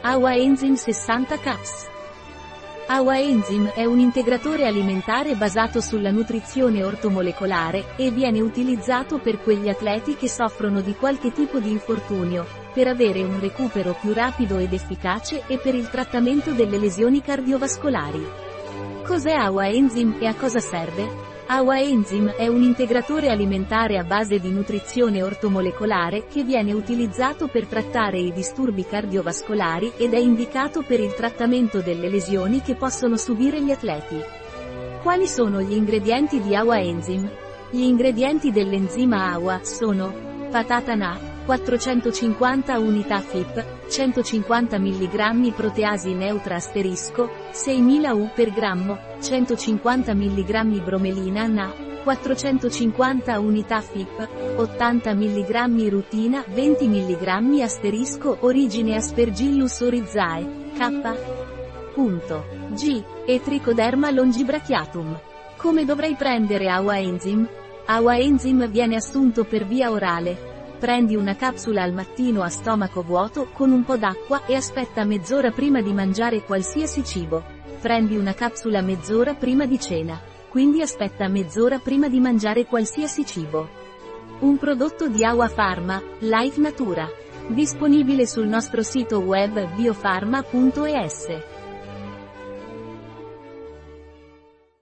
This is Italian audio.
Hawa Enzym 60 Caps. Hawa Enzym è un integratore alimentare basato sulla nutrizione ortomolecolare, e viene utilizzato per quegli atleti che soffrono di qualche tipo di infortunio, per avere un recupero più rapido ed efficace e per il trattamento delle lesioni cardiovascolari. Cos'è Hawa Enzym e a cosa serve? Hawa Enzym è un integratore alimentare a base di nutrizione ortomolecolare che viene utilizzato per trattare i disturbi cardiovascolari ed è indicato per il trattamento delle lesioni che possono subire gli atleti. Quali sono gli ingredienti di Hawa Enzym? Gli ingredienti dell'enzima Hawa sono patata na, 450 unità FIP, 150 mg proteasi neutra asterisco, 6000 U per grammo, 150 mg bromelina na, 450 unità FIP, 80 mg rutina, 20 mg asterisco origine Aspergillus oryzae, K.G. e Trichoderma longibrachiatum. Come dovrei prendere Hawa Enzym? Hawa Enzym viene assunto per via orale. Prendi una capsula al mattino a stomaco vuoto con un po' d'acqua e aspetta mezz'ora prima di mangiare qualsiasi cibo. Prendi una capsula mezz'ora prima di cena, quindi aspetta mezz'ora prima di mangiare qualsiasi cibo. Un prodotto di Hawa Pharma, Life Natura. Disponibile sul nostro sito web biofarma.es.